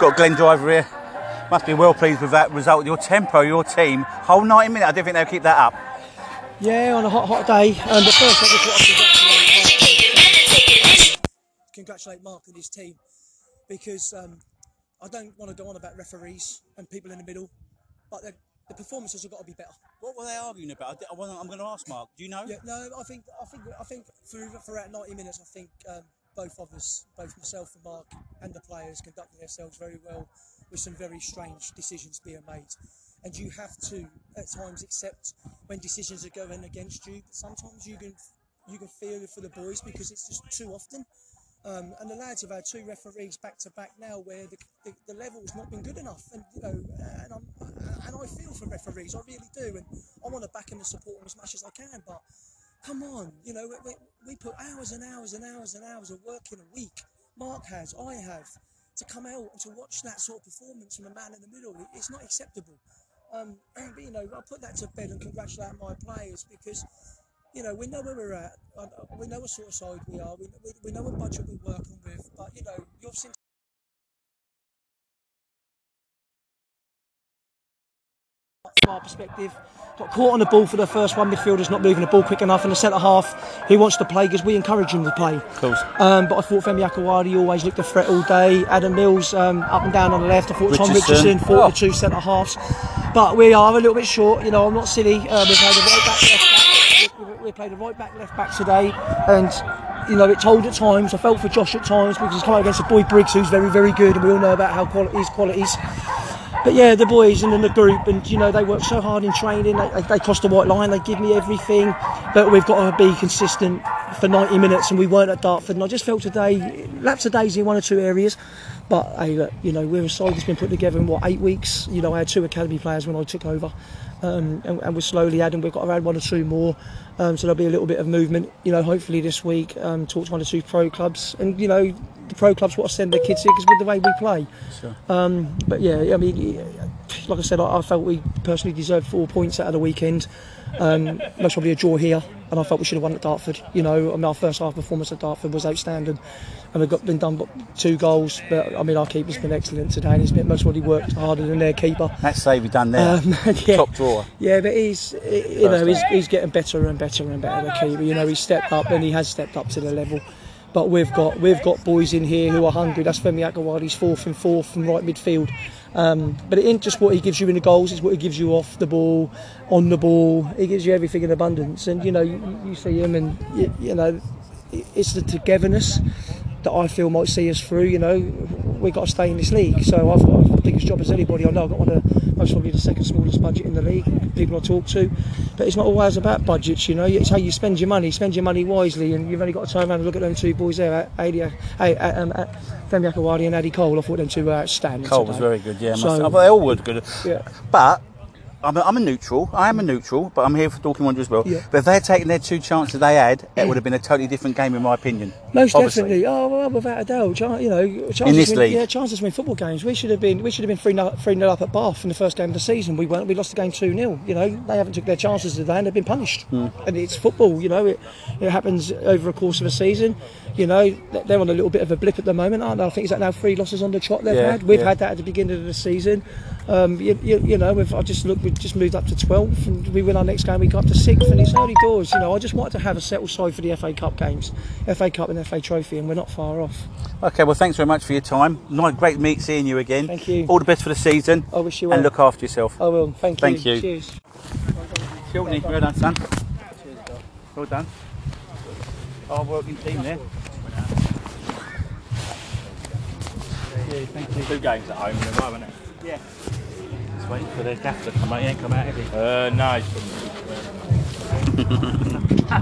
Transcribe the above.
Got Glenn Driver here. Must be well pleased with that result. Your tempo, your team, whole 90 minutes. I don't think they'll keep that up. Yeah, on a hot, hot day. And the first thing is congratulate Mark and his team, because I don't want to go on about referees and people in the middle, but the performances have got to be better. What were they arguing about? I'm going to ask Mark. Do you know? Yeah, no, I think for about 90 minutes, I think both of us, both myself and Mark, and the players conducted themselves very well, with some very strange decisions being made. And you have to, at times, accept when decisions are going against you. But sometimes you can feel it for the boys, because it's just too often. And the lads have had two referees back to back now, where the level has not been good enough. And you know, and I feel for referees, I really do. And I want to back them and support them as much as I can. But come on, you know, we put hours and hours and hours and hours of work in a week. Mark has, I have. To come out and to watch that sort of performance from a man in the middle, it's not acceptable. But, you know, I put that to bed and congratulate my players, because, you know, we know where we're at, we know what sort of side we are, we know what budget we're working with, but, you know, you've seen. From our perspective, got caught on the ball for the first one. Midfielder's not moving the ball quick enough, and the centre half, he wants to play because we encourage him to play. Of course. But I thought Femi Akawadi always looked a threat all day. Adam Mills up and down on the left. I thought Tom Richardson, 42 centre halves. But we are a little bit short. You know, I'm not silly. We played a right back, left back. We played a right back, left back today, and you know it told at times. I felt for Josh at times, because he's come out against a boy Briggs, who's very, very good, and we all know about how his qualities. But yeah, the boys and then the group, and you know, they work so hard in training, they cross the white line, they give me everything, but we've got to be consistent for 90 minutes, and we weren't at Dartford, and I just felt today, lapsadaisy in one or two areas, but hey, look, you know, we're a side that's been put together in, what, 8 weeks? You know, I had 2 academy players when I took over, and we're slowly adding, we've got around 1 or 2 more, so there'll be a little bit of movement, you know, hopefully this week, talk to 1 or 2 pro clubs, and you know, the pro clubs want to send their kids here because with the way we play. Sure. But yeah, I mean, like I said, I felt we personally deserved 4 points out of the weekend. Most probably a draw here, and I felt we should have won at Dartford. You know, I mean, our first half performance at Dartford was outstanding, and we've been done by 2 goals. But I mean, our keeper's been excellent today, and he's been most probably worked harder than their keeper. That save he done there, yeah. Top drawer. Yeah, but he's getting better and better and better. The keeper, you know, he's stepped up, and he has stepped up to the level. But we've got boys in here who are hungry. That's Femi Akawadi's fourth from right midfield. But it ain't just what he gives you in the goals, it's what he gives you off the ball, on the ball. He gives you everything in abundance. And, you know, you see him and, you know, it's the togetherness that I feel might see us through. You know, we've got to stay in this league. So I've got the biggest job as anybody. I know I've got most probably the second smallest budget in the league, people I talk to. But it's not always about budgets, you know. It's how you spend your money. Spend your money wisely. And you've only got to turn around and look at them 2 boys there, Femi Akawadi and Adi Cole. I thought them 2 were outstanding. Cole was very good, yeah. So, they all were good. Yeah. But I am a neutral, but I'm here for Dorking Wanderers as well. Yeah. But if they had taken their 2 chances they had, it would have been a totally different game, in my opinion. Most obviously. Definitely. Oh well, without a doubt. You know, in this league, yeah, chances win football games. We should have been 3-0 up at Bath in the first game of the season. We weren't. We lost the game 2-0. You know, they haven't took their chances today, and they've been punished. And it's football. You know, it happens over a course of a season. You know, they're on a little bit of a blip at the moment, aren't they? I think it's like now 3 losses on the trot they've had. We've had that at the beginning of the season. You know, we just moved up to 12th, and we win our next game, we got up to 6th, and it's early doors. You know, I just wanted to have a settled side for the FA Cup games, FA Cup and FA Trophy, and we're not far off. Okay, well, thanks very much for your time. Great meet seeing you again. Thank you. All the best for the season. I wish you well. And look after yourself. I will. Thank you. Cheers. Sultani, well done, son. Well done. Hard working team there. Thank you. 2 games at home in a row, isn't it? Yeah. Wait for their gaff to come out, he ain't come out, have he? No, he's from